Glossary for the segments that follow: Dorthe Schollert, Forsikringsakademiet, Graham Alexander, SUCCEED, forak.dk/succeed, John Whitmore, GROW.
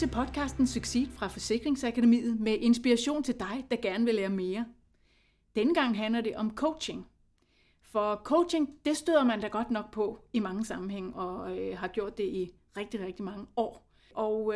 Velkommen til podcasten SUCCEED fra Forsikringsakademiet med inspiration til dig, der gerne vil lære mere. Denne gang handler det om coaching. For coaching, det støder man da godt nok på i mange sammenhæng og har gjort det i rigtig mange år. Og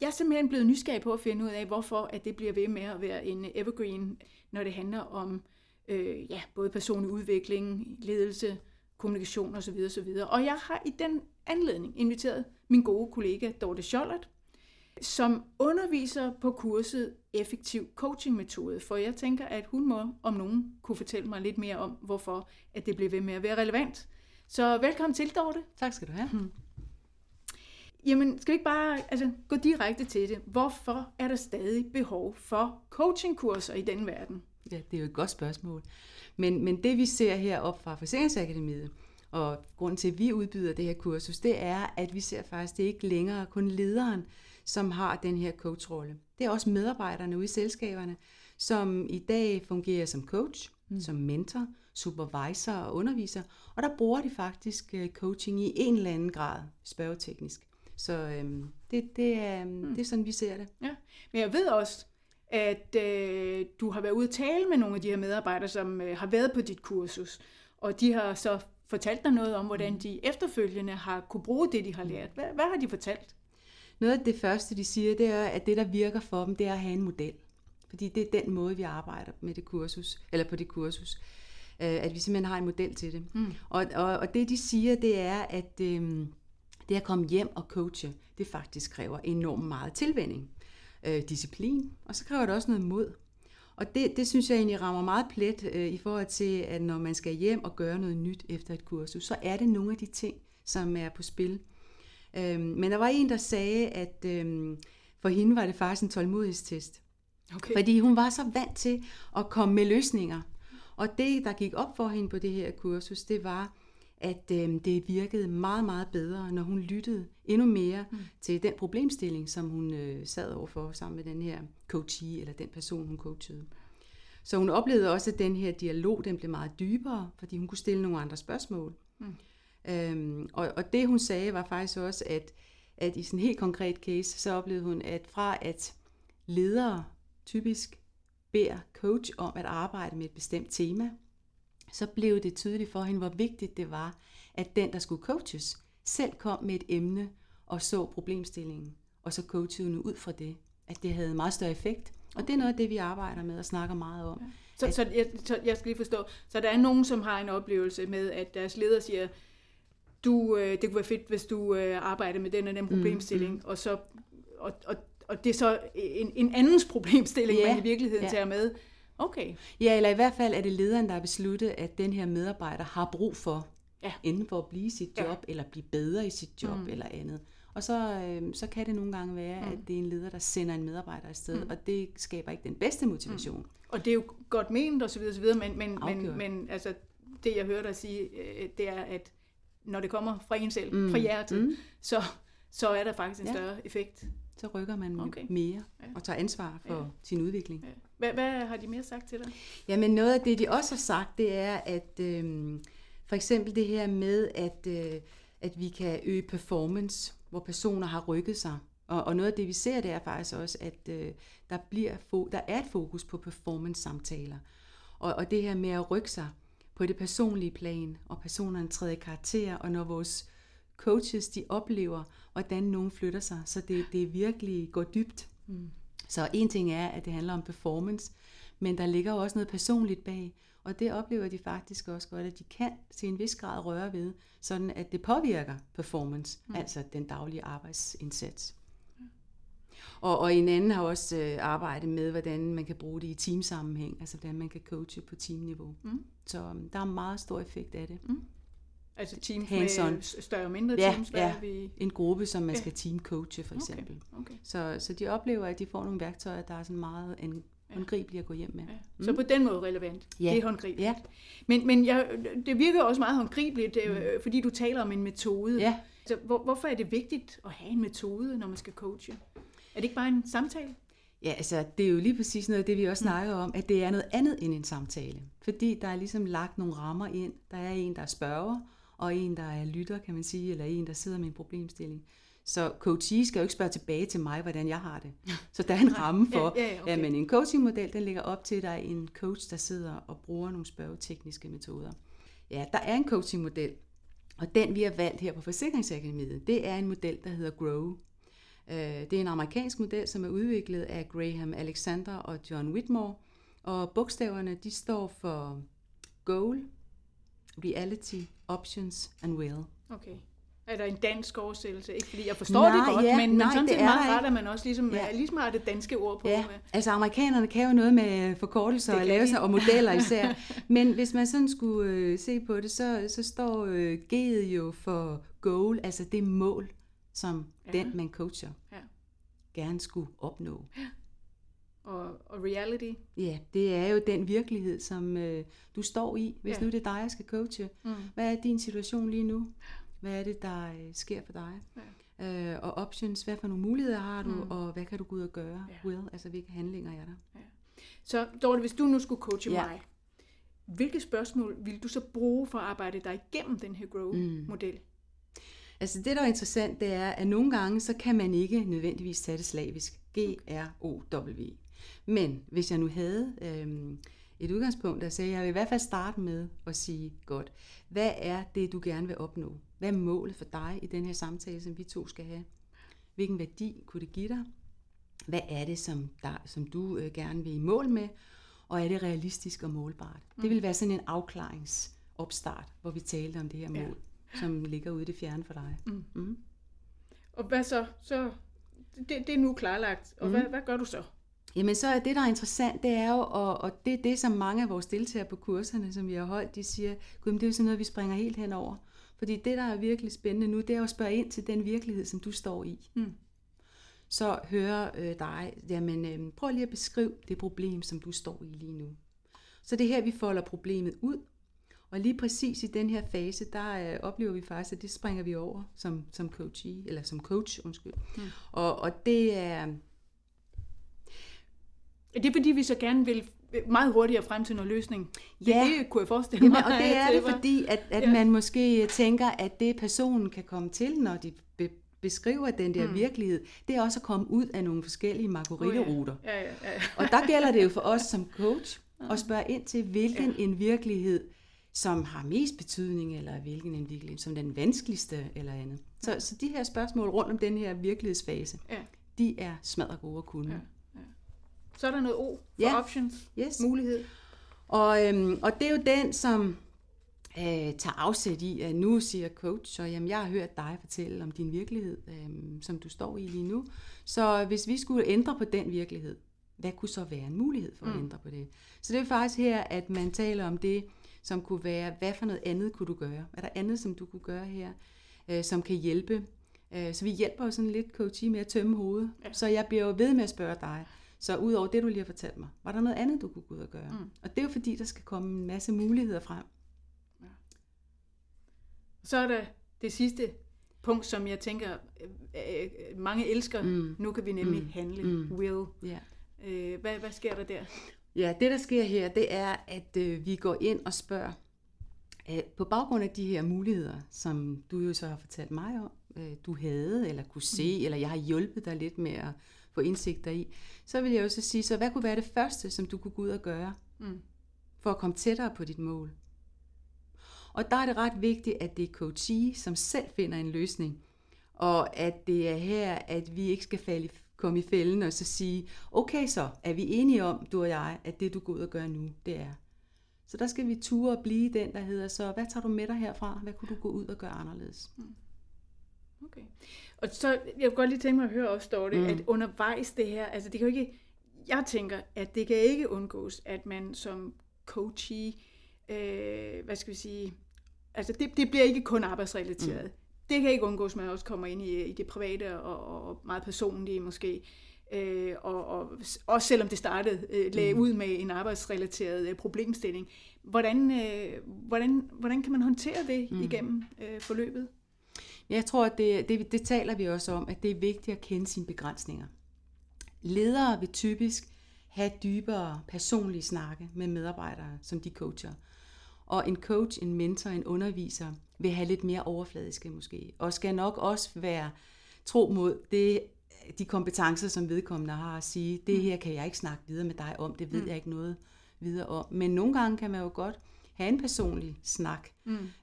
jeg er simpelthen blevet nysgerrig på at finde ud af, hvorfor at det bliver ved med at være en evergreen, når det handler om både personlig udvikling, ledelse, kommunikation osv. osv. Og jeg har i den anledning inviteret min gode kollega Dorthe Schollert, som underviser på kurset Effektiv Coaching-metode, for jeg tænker, at hun må om nogen kunne fortælle mig lidt mere om, hvorfor at det bliver ved med at være relevant. Så velkommen til, Dorthe. Tak skal du have. Jamen, skal vi ikke bare gå direkte til det? Hvorfor er der stadig behov for coachingkurser i denne verden? Ja, det er jo et godt spørgsmål. Men det vi ser heroppe fra Forsikringsakademiet, og grunden til, at vi udbyder det her kursus, det er, at vi ser faktisk, det ikke længere kun lederen, som har den her coachrolle. Det er også medarbejderne ude i selskaberne, som i dag fungerer som coach, som mentor, supervisor og underviser, og der bruger de faktisk coaching i en eller anden grad, spørgeteknisk. Så det er sådan, vi ser det. Ja, men jeg ved også, at du har været ude at tale med nogle af de her medarbejdere, som har været på dit kursus, og de har så fortalt dig noget om, hvordan de efterfølgende har kunne bruge det, de har lært. Hvad har de fortalt? Noget af det første, de siger, det er, at det, der virker for dem, det er at have en model. Fordi det er den måde, vi arbejder med det kursus, eller på det kursus. At vi simpelthen har en model til det. Og det, de siger, det er, at det at komme hjem og coache, det faktisk kræver enormt meget tilvænning, disciplin, og så kræver det også noget mod. Og det synes jeg egentlig rammer meget plet i forhold til, at når man skal hjem og gøre noget nyt efter et kursus, så er det nogle af de ting, som er på spil. Men der var en, der sagde, at for hende var det faktisk en tålmodighedstest. Okay. Fordi hun var så vant til at komme med løsninger. Og det, der gik op for hende på det her kursus, det var, at det virkede meget bedre, når hun lyttede endnu mere til den problemstilling, som hun sad overfor sammen med den her coachee, eller den person, hun coachede. Så hun oplevede også, at den her dialog, den blev meget dybere, fordi hun kunne stille nogle andre spørgsmål. Og det, hun sagde, var faktisk også, at i sådan en helt konkret case, så oplevede hun, at fra at ledere typisk beder coach om at arbejde med et bestemt tema, så blev det tydeligt for hende, hvor vigtigt det var, at den, der skulle coaches, selv kom med et emne og så problemstillingen, og så coachede hun ud fra det, at det havde meget større effekt. Og det er noget af det, vi arbejder med og snakker meget om. Ja. Så jeg skal lige forstå, så der er nogen, som har en oplevelse med, at deres leder siger, det kunne være fedt, hvis du arbejder med den og den problemstilling, og det er så en andens problemstilling, man i virkeligheden tager med. Okay. Ja, eller i hvert fald er det lederen, der har besluttet, at den her medarbejder har brug for, enten for at blive i sit job, eller blive bedre i sit job, eller andet. Og så kan det nogle gange være, at det er en leder, der sender en medarbejder afsted, og det skaber ikke den bedste motivation. Og det er jo godt ment og så videre, men altså, det jeg hører dig sige, det er, at når det kommer fra en selv, fra hjertet, så er der faktisk en større effekt. Så rykker man mere og tager ansvar for sin udvikling. Ja. Hvad har de mere sagt til dig? Jamen noget af det, de også har sagt, det er, at for eksempel det her med, at vi kan øge performance, hvor personer har rykket sig. Og noget af det, vi ser, det er faktisk også, at der er et fokus på performance-samtaler. Og det her med at rykke sig på det personlige plan, og personerne træder i karakter, og når vores coaches, de oplever, hvordan nogen flytter sig, så det virkelig går dybt. Så en ting er, at det handler om performance, men der ligger også noget personligt bag, og det oplever de faktisk også godt, at de kan til en vis grad røre ved, sådan at det påvirker performance, altså den daglige arbejdsindsats. Og en anden har også arbejdet med, hvordan man kan bruge det i teamsammenhæng, altså hvordan man kan coache på teamniveau. Så der er meget stor effekt af det. Altså teams med større og mindre teams? En gruppe, som man skal teamcoache for eksempel. Okay. Så de oplever, at de får nogle værktøjer, der er sådan meget håndgribelige at gå hjem med. Ja. Så på den måde relevant. Ja. Det er håndgribeligt. Ja. Men det virker også meget håndgribeligt, fordi du taler om en metode. Ja. Så hvorfor er det vigtigt at have en metode, når man skal coache? Er det ikke bare en samtale? Ja, altså det er jo lige præcis noget af det, vi også snakker om, at det er noget andet end en samtale. Fordi der er ligesom lagt nogle rammer ind. Der er en, der spørger, og en, der er lytter, kan man sige, eller en, der sidder med en problemstilling. Så coachee skal jo ikke spørge tilbage til mig, hvordan jeg har det. Så der er en ramme for, okay. Men en coachingmodel, den ligger op til, at der er en coach, der sidder og bruger nogle spørgetekniske metoder. Ja, der er en coachingmodel, og den vi har valgt her på Forsikringsakademiet, det er en model, der hedder GROW. Det er en amerikansk model, som er udviklet af Graham Alexander og John Whitmore, og bogstaverne, de står for Goal, Reality, Options and Will. Okay. Er der en dansk oversættelse? Ikke fordi jeg forstår det godt, men sådan set meget rart, at man også ligesom har det danske ord på. Ja. Altså amerikanerne kan jo noget med forkortelser og lavelser og modeller især. Men hvis man sådan skulle se på det, så står G'et jo for goal, altså det mål, som den man coacher gerne skulle opnå. Ja. Og reality? Ja, det er jo den virkelighed, som du står i, hvis nu det er dig, jeg skal coache. Mm. Hvad er din situation lige nu? Hvad er det, der sker for dig? Ja. Og options, hvad for nogle muligheder har du, og hvad kan du gå ud og gøre? Ja. Will, altså hvilke handlinger er der? Ja. Så Dorthe, hvis du nu skulle coache mig, hvilke spørgsmål ville du så bruge for at arbejde dig igennem den her GROW-model? Altså det, der er interessant, det er, at nogle gange, så kan man ikke nødvendigvis tage det slavisk. G-R-O-W. Men hvis jeg nu havde et udgangspunkt, der sagde, at jeg vil i hvert fald starte med at sige, godt, hvad er det, du gerne vil opnå? Hvad er målet for dig i den her samtale, som vi to skal have? Hvilken værdi kunne det give dig? Hvad er det, som du gerne vil i mål med? Og er det realistisk og målbart? Det vil være sådan en afklaringsopstart, hvor vi talte om det her mål, som ligger ude i det fjerne for dig. Mm. Mm. Og hvad så? Det er nu klarlagt. Og hvad gør du så? Jamen så er det, der er interessant, det er jo, og det er det, som mange af vores deltagere på kurserne, som vi har holdt, de siger, gud, det er jo sådan noget, vi springer helt henover. Fordi det, der er virkelig spændende nu, det er at spørge ind til den virkelighed, som du står i. Mm. Så hører dig, prøv lige at beskrive det problem, som du står i lige nu. Så det er her, vi folder problemet ud. Og lige præcis i den her fase, der oplever vi faktisk, at det springer vi over som coach. Mm. Og det er... Det er fordi, vi så gerne vil meget hurtigere frem til noget løsning. Det kunne jeg forestille mig. Og det er det, fordi at man måske tænker, at det personen kan komme til, når de beskriver den der virkelighed, det er også at komme ud af nogle forskellige margarita-ruter. Og der gælder det jo for os som coach at spørge ind til, hvilken en virkelighed, som har mest betydning, eller hvilken en virkelighed, som den vanskeligste eller andet. Så de her spørgsmål rundt om den her virkelighedsfase, de er smadret gode at kunne. Så er der noget O for options, mulighed. Og det er jo den, som tager afsæt i, at nu siger coach, og jeg har hørt dig fortælle om din virkelighed, som du står i lige nu. Så hvis vi skulle ændre på den virkelighed, hvad kunne så være en mulighed for at ændre på det? Så det er faktisk her, at man taler om det, som kunne være, hvad for noget andet kunne du gøre? Er der andet, som du kunne gøre her, som kan hjælpe? Så vi hjælper jo sådan lidt coachee med at tømme hovedet, så jeg bliver jo ved med at spørge dig. Så ud over det, du lige har fortalt mig, var der noget andet, du kunne gå ud og gøre? Og det er jo fordi, der skal komme en masse muligheder frem. Ja. Så er der det sidste punkt, som jeg tænker, mange elsker. Nu kan vi nemlig handle. Will. Yeah. Hvad sker der der? Ja, det der sker her, det er, at vi går ind og spørger, på baggrund af de her muligheder, som du jo så har fortalt mig om, du havde, eller kunne se, eller jeg har hjulpet dig lidt med at få indsigter i, så vil jeg jo så sige, så hvad kunne være det første, som du kunne gå ud og gøre, for at komme tættere på dit mål? Og der er det ret vigtigt, at det er coachee, som selv finder en løsning, og at det er her, at vi ikke skal komme i fælden og så sige, okay så, er vi enige om, du og jeg, at det du går ud og gør nu, det er. Så der skal vi ture og blive den, der hedder, så hvad tager du med dig herfra? Hvad kunne du gå ud og gøre anderledes? Okay. Og så, jeg kunne godt lige tænke mig at høre også, Dorthe, at undervejs det her, altså det kan jo ikke, jeg tænker, at det kan ikke undgås, at man som coachee, hvad skal vi sige, altså det bliver ikke kun arbejdsrelateret. Det kan ikke undgås, at man også kommer ind i det private og meget personlige måske. Og også selvom det startede ud med en arbejdsrelateret problemstilling. Hvordan kan man håndtere det igennem forløbet? Jeg tror, at det taler vi også om, at det er vigtigt at kende sine begrænsninger. Ledere vil typisk have dybere personlige snakke med medarbejdere, som de coacher. Og en coach, en mentor, en underviser vil have lidt mere overfladiske måske. Og skal nok også være tro mod det, de kompetencer, som vedkommende har at sige, det her kan jeg ikke snakke videre med dig om, det ved jeg ikke noget videre om. Men nogle gange kan man jo godt have en personlig snak,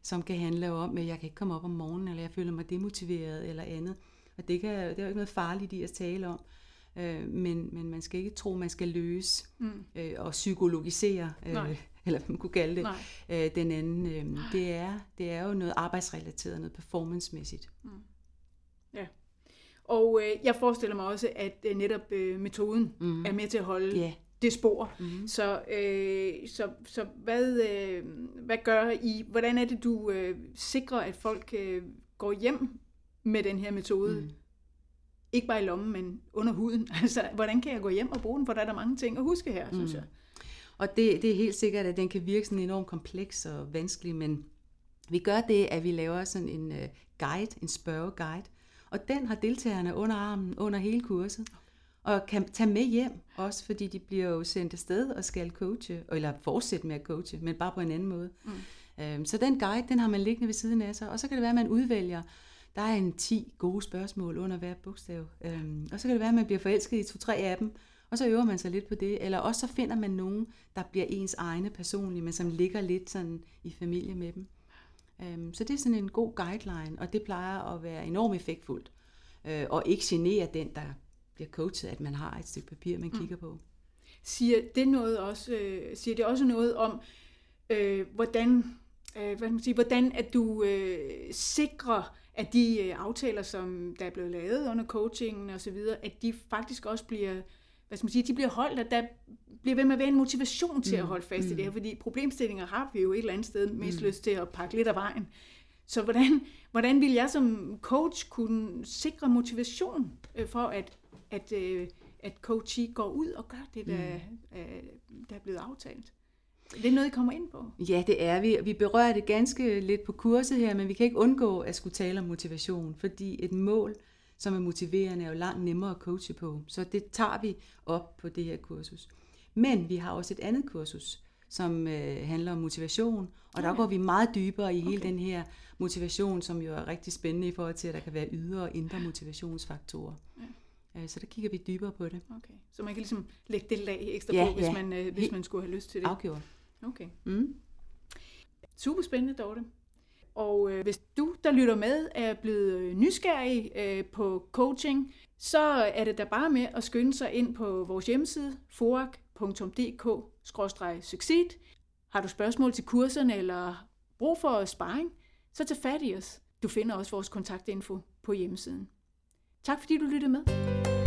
som kan handle om, at jeg kan ikke komme op om morgenen, eller jeg føler mig demotiveret eller andet. Og det er jo ikke noget farligt i at tale om. Men man skal ikke tro, man skal løse og psykologisere, eller man kunne kalde det, den anden. Det er jo noget arbejdsrelateret, noget performancemæssigt. Ja. Og jeg forestiller mig også, at netop metoden er med til at holde det spor. Så hvad gør I? Hvordan er det, du sikrer, at folk går hjem med den her metode? Ikke bare i lommen, men under huden. Altså, hvordan kan jeg gå hjem og bruge den? For der er der mange ting at huske her, synes jeg. Og det er helt sikkert, at den kan virke sådan enormt kompleks og vanskelig, men vi gør det, at vi laver sådan en guide, en spørgeguide, og den har deltagerne under armen, under hele kurset, og kan tage med hjem, også fordi de bliver jo sendt afsted og skal coache, eller fortsætte med at coache, men bare på en anden måde. Så den guide, den har man liggende ved siden af sig, og så kan det være, at man udvælger, der er 10 gode spørgsmål under hver bogstav, og så kan det være, at man bliver forelsket i 2-3 af dem, og så øver man sig lidt på det, eller også så finder man nogen, der bliver ens egne personlige, men som ligger lidt sådan i familie med dem. Så det er sådan en god guideline, og det plejer at være enormt effektfuldt, og ikke genere den, der bliver coachet, at man har et stykke papir, man kigger på. Siger det også noget om, hvordan at du sikrer, at de aftaler, som der er blevet lavet under coachingen osv., at de faktisk også bliver, de bliver holdt, og der bliver ved med at være en motivation til at holde fast i det her, fordi problemstillinger har vi jo et eller andet sted mest lyst til at pakke lidt af vejen. Så hvordan vil jeg som coach kunne sikre motivation for, at coachee går ud og gør det, der er blevet aftalt? Det er noget, I kommer ind på? Ja, det er vi. Vi berører det ganske lidt på kurset her, men vi kan ikke undgå at skulle tale om motivation, fordi et mål, som er motiverende, er jo langt nemmere at coache på. Så det tager vi op på det her kursus. Men vi har også et andet kursus, som handler om motivation, og der går vi meget dybere i hele den her motivation, som jo er rigtig spændende i forhold til, at der kan være ydre og indre motivationsfaktorer. Så der kigger vi dybere på det. Okay. Så man kan ligesom lægge det lag ekstra på, hvis man skulle have lyst til det? Afgjort. Okay. Superspændende, Dorthe. Og hvis du, der lytter med, er blevet nysgerrig på coaching, så er det da bare med at skynde sig ind på vores hjemmeside, forak.dk/succeed. Har du spørgsmål til kurserne eller brug for sparring, så tag fat i os. Du finder også vores kontaktinfo på hjemmesiden. Tak fordi du lyttede med.